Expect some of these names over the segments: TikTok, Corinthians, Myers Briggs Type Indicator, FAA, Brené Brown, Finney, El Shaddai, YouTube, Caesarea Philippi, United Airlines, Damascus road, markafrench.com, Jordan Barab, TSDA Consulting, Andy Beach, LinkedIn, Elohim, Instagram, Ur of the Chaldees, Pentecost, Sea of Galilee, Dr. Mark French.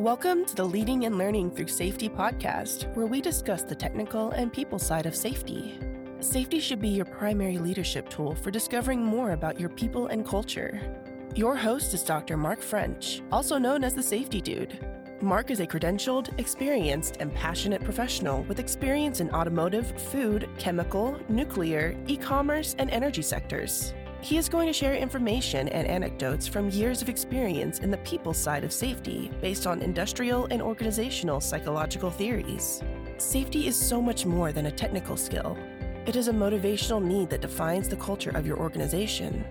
Welcome to the Leading and Learning Through Safety podcast, where we discuss the technical and people side of safety. Safety should be your primary leadership tool for discovering more about your people and culture. Your host is Dr. Mark French, also known as the Safety Dude. Mark is a credentialed, experienced, and passionate professional with experience in automotive, food, chemical, nuclear, e-commerce, and energy sectors. He is going to share information and anecdotes from years of experience in the people side of safety based on industrial and organizational psychological theories. Safety is so much more than a technical skill. It is a motivational need that defines the culture of your organization.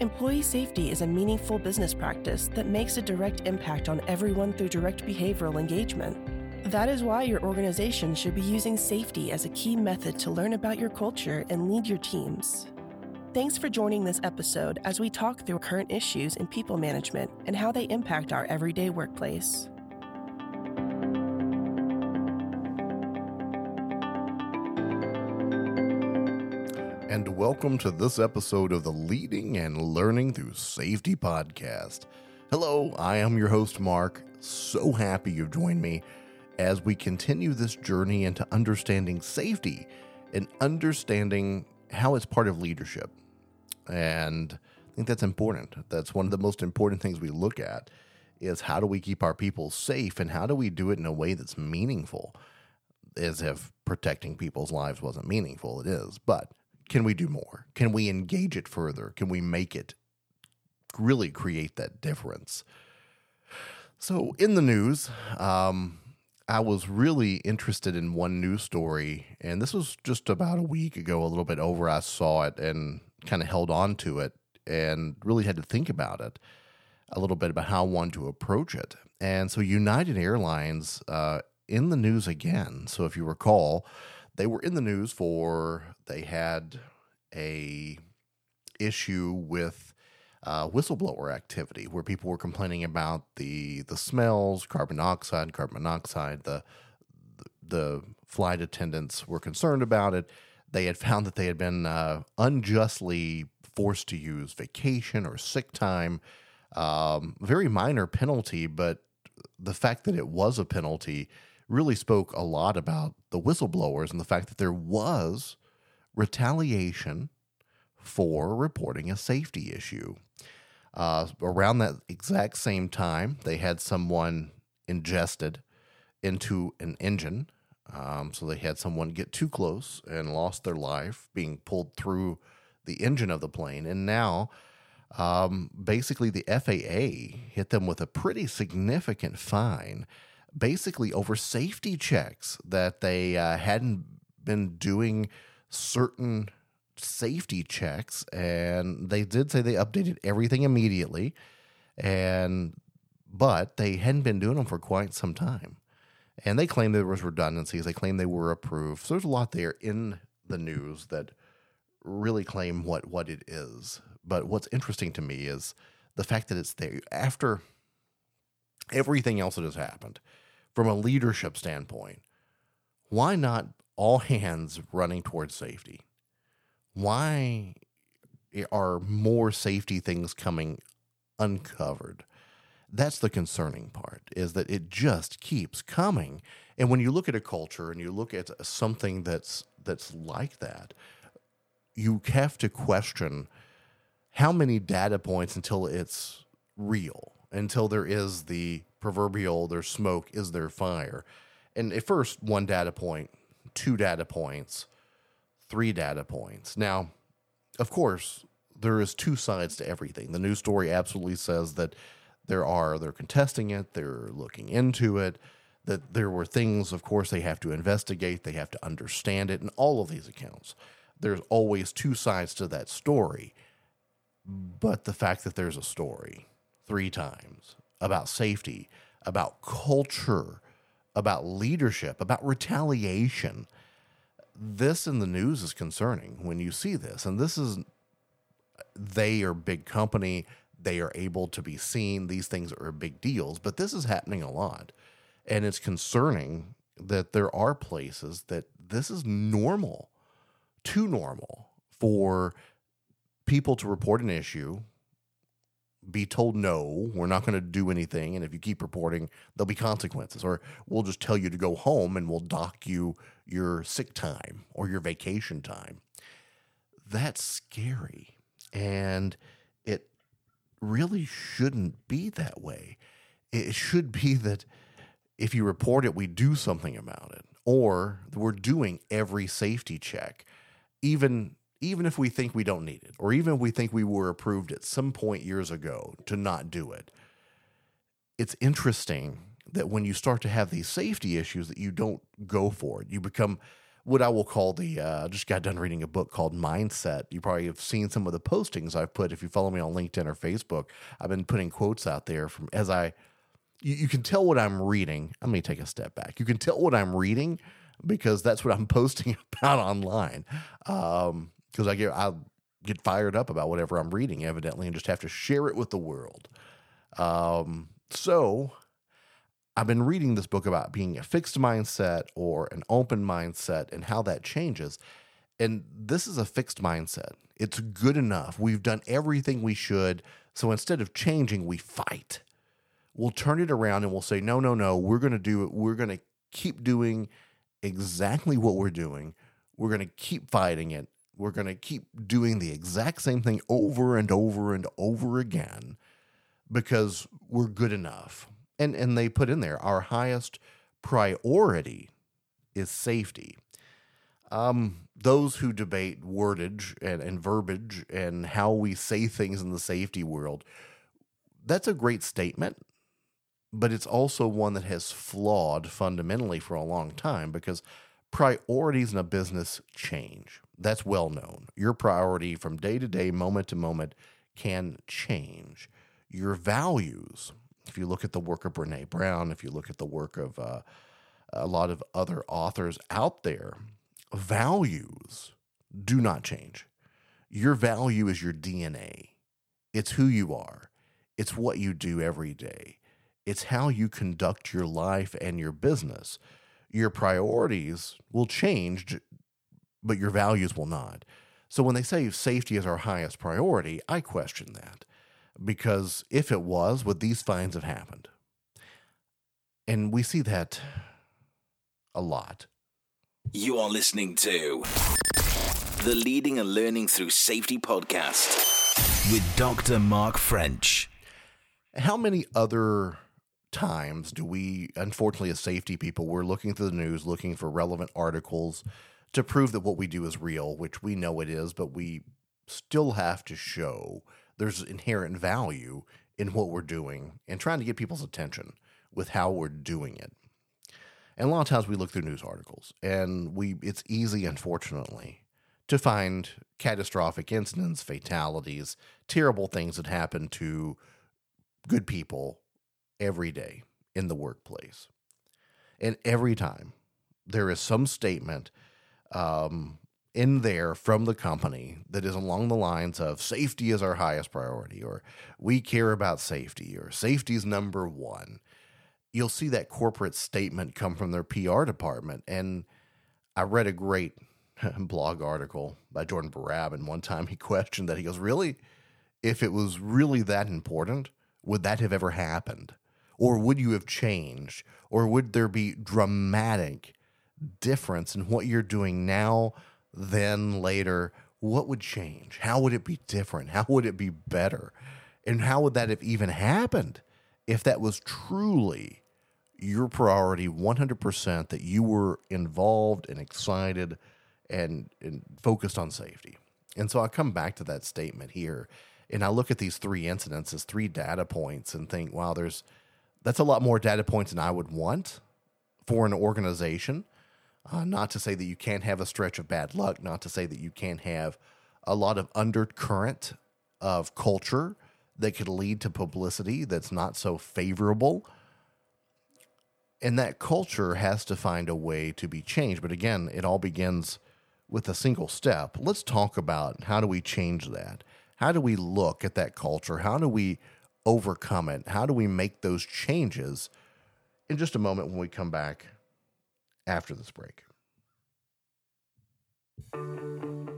Employee safety is a meaningful business practice that makes a direct impact on everyone through direct behavioral engagement. That is why your organization should be using safety as a key method to learn about your culture and lead your teams. Thanks for joining this episode as we talk through current issues in people management and how they impact our everyday workplace. And welcome to this episode of the Leading and Learning Through Safety podcast. Hello, I am your host, Mark. So happy you've joined me as we continue this journey into understanding safety and understanding how it's part of leadership. And I think that's important. That's one of the most important things we look at is how do we keep our people safe and how do we do it in a way that's meaningful? As if protecting people's lives wasn't meaningful, it is. But can we do more? Can we engage it further? Can we make it really create that difference? So in the news, I was really interested in one news story, and this was just about a week ago, a little bit over. I saw it and kind of held on to it and really had to think about it a little bit about how one to approach it. And so United Airlines in the news again. So if you recall, they were in the news for they had a issue with whistleblower activity where people were complaining about the smells, carbon monoxide, the flight attendants were concerned about it. They had found that they had been unjustly forced to use vacation or sick time. Very minor penalty, but the fact that it was a penalty really spoke a lot about the whistleblowers and the fact that there was retaliation for reporting a safety issue. Around that exact same time, they had someone ingested into an engine. So they had someone get too close and lost their life being pulled through the engine of the plane. And now, basically, the FAA hit them with a pretty significant fine, basically over safety checks that they hadn't been doing certain safety checks, and they did say they updated everything immediately, but they hadn't been doing them for quite some time, and they claimed there was redundancies. They claimed they were approved. So there's a lot there in the news that really claim what it is. But what's interesting to me is the fact that it's there after everything else that has happened from a leadership standpoint. Why not all hands running towards safety? Why are more safety things coming uncovered? That's the concerning part, is that it just keeps coming. And when you look at a culture and you look at something that's like that, you have to question how many data points until it's real, until there is the proverbial, there's smoke, is there fire? And at first, one data point, two data points, three data points. Now, of course, there is two sides to everything. The news story absolutely says that they're contesting it, they're looking into it, that there were things, of course, they have to investigate, they have to understand it. In all of these accounts, there's always two sides to that story. But the fact that there's a story three times about safety, about culture, about leadership, about retaliation, this in the news is concerning when you see this. And this is, they are big company. They are able to be seen. These things are big deals, but this is happening a lot. And it's concerning that there are places that this is normal, too normal for people to report an issue, be told, no, we're not going to do anything. And if you keep reporting, there'll be consequences, or we'll just tell you to go home and we'll dock you your sick time or your vacation time. That's scary. And it really shouldn't be that way. It should be that if you report it, we do something about it, or we're doing every safety check, even if we think we don't need it, or even if we think we were approved at some point years ago to not do it. It's interesting that when you start to have these safety issues that you don't go for it, you become what I will call the, just got done reading a book called Mindset. You probably have seen some of the postings I've put. If you follow me on LinkedIn or Facebook, I've been putting quotes out there from, as you can tell what I'm reading. I'm going to take a step back. You can tell what I'm reading because that's what I'm posting about online. Because I get fired up about whatever I'm reading, evidently, and just have to share it with the world. So I've been reading this book about being a fixed mindset or an open mindset and how that changes. And this is a fixed mindset. It's good enough. We've done everything we should. So instead of changing, we fight. We'll turn it around and we'll say, no, we're going to do it. We're going to keep doing exactly what we're doing. We're going to keep fighting it. We're going to keep doing the exact same thing over and over and over again because we're good enough. And they put in there, our highest priority is safety. Those who debate wordage and verbiage and how we say things in the safety world, that's a great statement, but it's also one that has flawed fundamentally for a long time because priorities in a business change. That's well known. Your priority from day to day, moment to moment, can change. Your values, if you look at the work of Brené Brown, if you look at the work of a lot of other authors out there, values do not change. Your value is your DNA. It's who you are. It's what you do every day. It's how you conduct your life and your business. Your priorities will change, but your values will not. So when they say safety is our highest priority, I question that, because if it was, would these fines have happened? And we see that a lot. You are listening to the Leading and Learning Through Safety podcast with Dr. Mark French. How many other times do we, unfortunately, as safety people, we're looking through the news, looking for relevant articles to prove that what we do is real, which we know it is, but we still have to show there's inherent value in what we're doing and trying to get people's attention with how we're doing it. And a lot of times we look through news articles and it's easy, unfortunately, to find catastrophic incidents, fatalities, terrible things that happen to good people every day in the workplace. And every time there is some statement in there from the company that is along the lines of safety is our highest priority, or we care about safety, or safety's number one. You'll see that corporate statement come from their PR department. And I read a great blog article by Jordan Barab, and one time he questioned that. He goes, really? If it was really that important, would that have ever happened? Or would you have changed? Or would there be dramatic difference in what you're doing now, then later? What would change? How would it be different? How would it be better? And how would that have even happened if that was truly your priority 100%, that you were involved and excited and focused on safety? And so I come back to that statement here, and I look at these three incidents as three data points and think, wow, that's a lot more data points than I would want for an organization. Not to say that you can't have a stretch of bad luck, not to say that you can't have a lot of undercurrent of culture that could lead to publicity that's not so favorable. And that culture has to find a way to be changed. But again, it all begins with a single step. Let's talk about, how do we change that? How do we look at that culture? How do we overcome it? How do we make those changes? In just a moment when we come back after this break.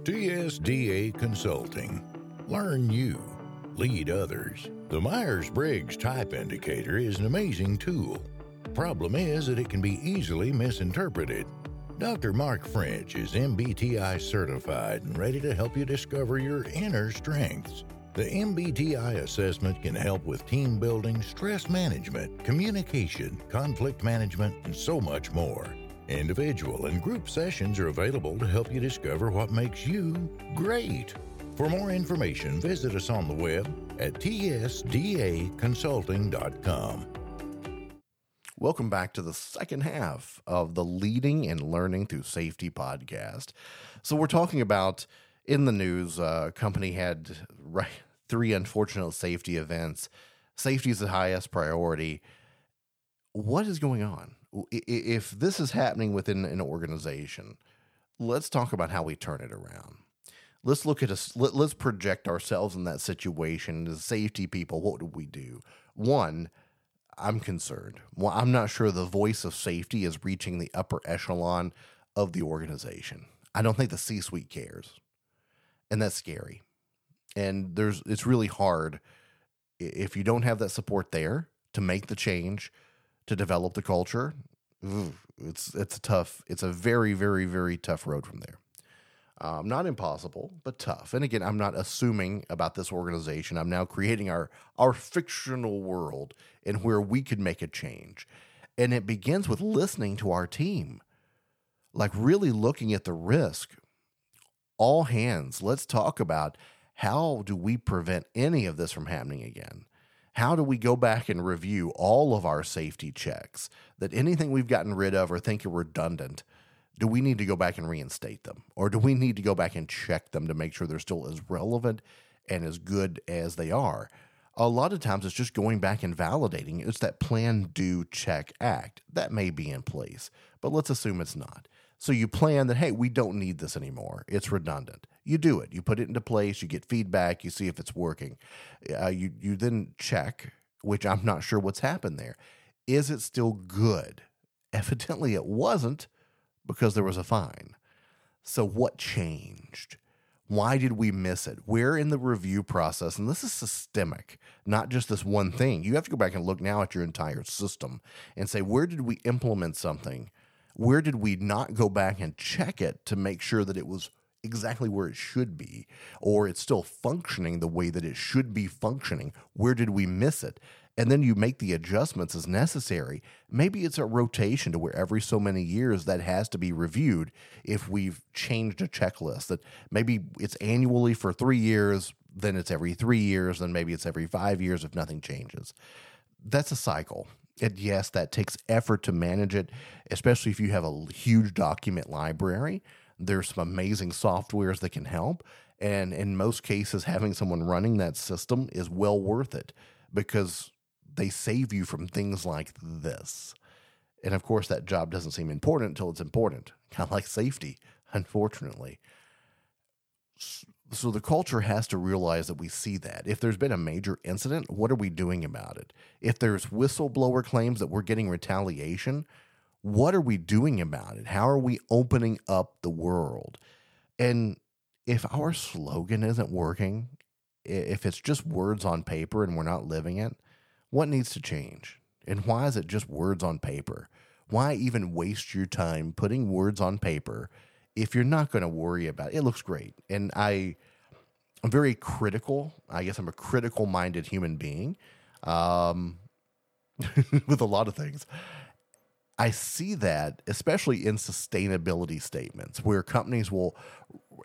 TSDA Consulting. Learn you. lead others. The Myers Briggs Type Indicator is an amazing tool. Problem is that it can be easily misinterpreted. Dr. Mark French is MBTI certified and ready to help you discover your inner strengths. The MBTI assessment can help with team building, stress management, communication, conflict management, and so much more. Individual and group sessions are available to help you discover what makes you great. For more information, visit us on the web at tsdaconsulting.com. Welcome back to the second half of the Leading and Learning Through Safety podcast. So we're talking about, in the news, a company had three unfortunate safety events. Safety is the highest priority. What is going on? If this is happening within an organization, let's talk about how we turn it around. Let's look at let's project ourselves in that situation. As safety people, what do we do? One, I'm concerned. Well, I'm not sure the voice of safety is reaching the upper echelon of the organization. I don't think the C-suite cares, and that's scary. And it's really hard if you don't have that support there to make the change, to develop the culture. It's a very, very, very tough road from there. Not impossible, but tough. And again, I'm not assuming about this organization. I'm now creating our fictional world and where we could make a change. And it begins with listening to our team, like really looking at the risk. All hands, let's talk about how do we prevent any of this from happening again? How do we go back and review all of our safety checks, that anything we've gotten rid of or think are redundant, do we need to go back and reinstate them? Or do we need to go back and check them to make sure they're still as relevant and as good as they are? A lot of times it's just going back and validating. It's that plan, do, check, act. That may be in place, but let's assume it's not. So you plan that, hey, we don't need this anymore. It's redundant. You do it. You put it into place. You get feedback. You see if it's working. You then check, which I'm not sure what's happened there. Is it still good? Evidently it wasn't, because there was a fine. So what changed? Why did we miss it? Where in the review process, and this is systemic, not just this one thing. You have to go back and look now at your entire system and say, where did we implement something? Where did we not go back and check it to make sure that it was exactly where it should be, or it's still functioning the way that it should be functioning? Where did we miss it? And then you make the adjustments as necessary. Maybe it's a rotation to where every so many years that has to be reviewed if we've changed a checklist, that maybe it's annually for 3 years, then it's every 3 years, then maybe it's every 5 years if nothing changes. That's a cycle. And yes, that takes effort to manage it, especially if you have a huge document library. There's some amazing softwares that can help. And in most cases, having someone running that system is well worth it, because they save you from things like this. And of course, that job doesn't seem important until it's important, kind of like safety, unfortunately. So the culture has to realize that we see that. If there's been a major incident, what are we doing about it? If there's whistleblower claims that we're getting retaliation, what are we doing about it? How are we opening up the world? And if our slogan isn't working, if it's just words on paper and we're not living it, what needs to change? And why is it just words on paper? Why even waste your time putting words on paper if you're not going to worry about it? It looks great. And I'm very critical. I guess I'm a critical-minded human being with a lot of things. I see that, especially in sustainability statements, where companies will,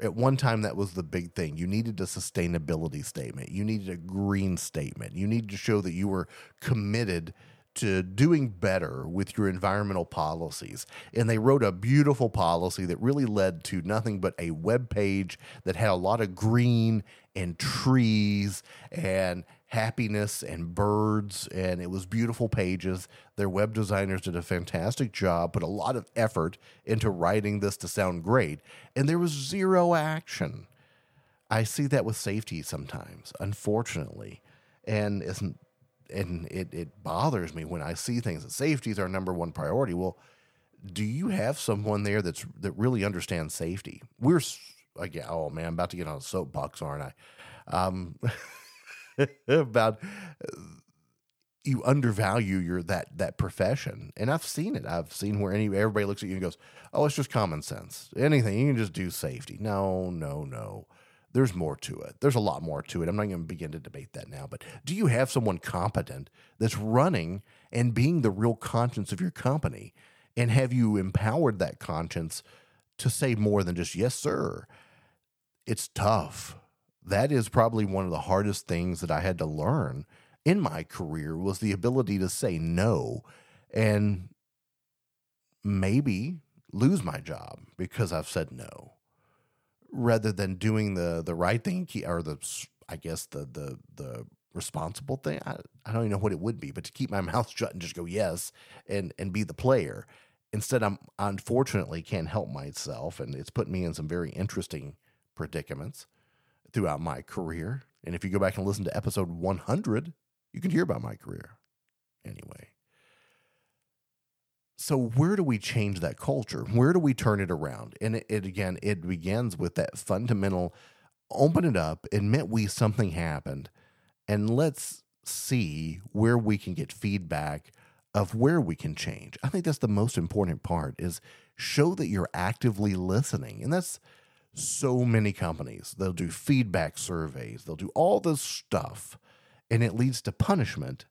at one time that was the big thing. You needed a sustainability statement. You needed a green statement. You needed to show that you were committed to doing better with your environmental policies. And they wrote a beautiful policy that really led to nothing but a web page that had a lot of green and trees and happiness and birds, and it was beautiful pages. Their web designers did a fantastic job, put a lot of effort into writing this to sound great, and there was zero action. I see that with safety sometimes, unfortunately, and it bothers me when I see things that safety is our number one priority. Well, do you have someone there that really understands safety? We're like, oh man, I'm about to get on a soapbox, aren't I? about you undervalue your that profession. And I've seen it. I've seen where everybody looks at you and goes, oh, it's just common sense. Anything. You can just do safety. No. There's more to it. There's a lot more to it. I'm not going to begin to debate that now. But do you have someone competent that's running and being the real conscience of your company? And have you empowered that conscience to say more than just, yes, sir? It's tough. That is probably one of the hardest things that I had to learn in my career was the ability to say no and maybe lose my job because I've said no. Rather than doing the right thing or the responsible thing. I don't even know what it would be, but to keep my mouth shut and just go yes and be the player. Instead, I unfortunately can't help myself, and it's put me in some very interesting predicaments throughout my career. And if you go back and listen to episode 100, you can hear about my career anyway. So where do we change that culture? Where do we turn it around? And it begins with that fundamental, open it up, admit something happened, and let's see where we can get feedback of where we can change. I think that's the most important part is show that you're actively listening. And that's so many companies. They'll do feedback surveys. They'll do all this stuff, and it leads to punishment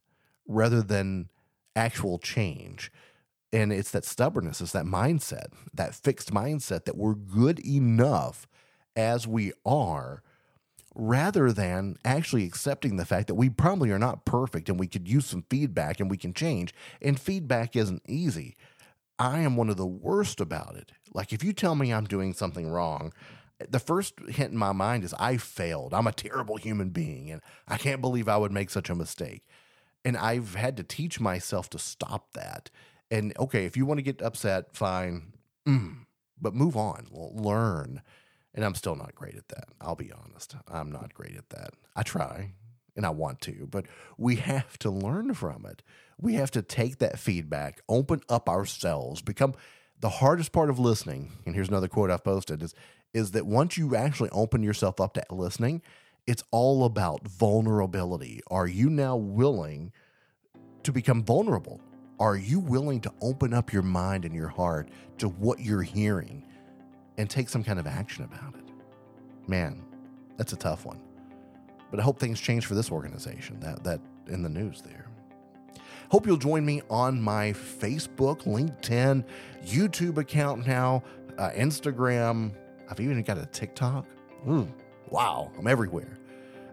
rather than actual change. And it's that stubbornness, it's that mindset, that fixed mindset that we're good enough as we are, rather than actually accepting the fact that we probably are not perfect and we could use some feedback and we can change. And feedback isn't easy. I am one of the worst about it. Like if you tell me I'm doing something wrong, the first hint in my mind is I failed. I'm a terrible human being and I can't believe I would make such a mistake. And I've had to teach myself to stop that. And okay, if you want to get upset, fine, but move on, learn. And I'm still not great at that. I'll be honest. I'm not great at that. I try and I want to, but we have to learn from it. We have to take that feedback, open up ourselves, become the hardest part of listening. And here's another quote I've posted is that once you actually open yourself up to listening, it's all about vulnerability. Are you now willing to become vulnerable? Are you willing to open up your mind and your heart to what you're hearing and take some kind of action about it? Man, that's a tough one. But I hope things change for this organization, that in the news there. Hope you'll join me on my Facebook, LinkedIn, YouTube account now, Instagram. I've even got a TikTok. Wow, I'm everywhere.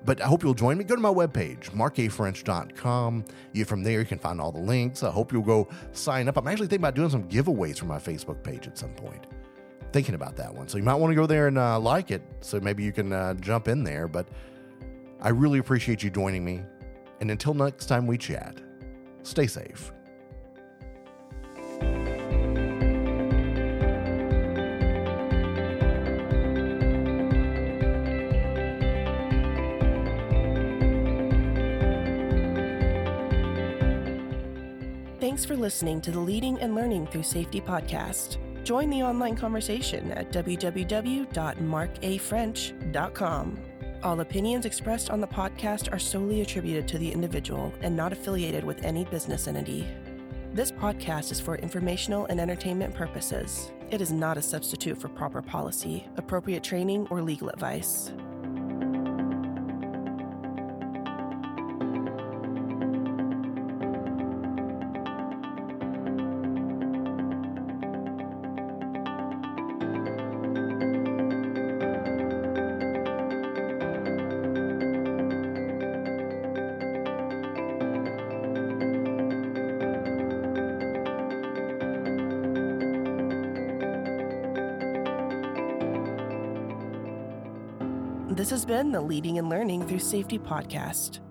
But I hope you'll join me. Go to my webpage, markafrench.com. From there, you can find all the links. I hope you'll go sign up. I'm actually thinking about doing some giveaways from my Facebook page at some point. Thinking about that one. So you might want to go there and like it. So maybe you can jump in there. But I really appreciate you joining me. And until next time we chat, stay safe. Thanks for listening to the Leading and Learning Through Safety podcast. Join the online conversation at www.markafrench.com. All opinions expressed on the podcast are solely attributed to the individual and not affiliated with any business entity. This podcast is for informational and entertainment purposes. It is not a substitute for proper policy, appropriate training, or legal advice. This has been the Leading and Learning Through Safety podcast.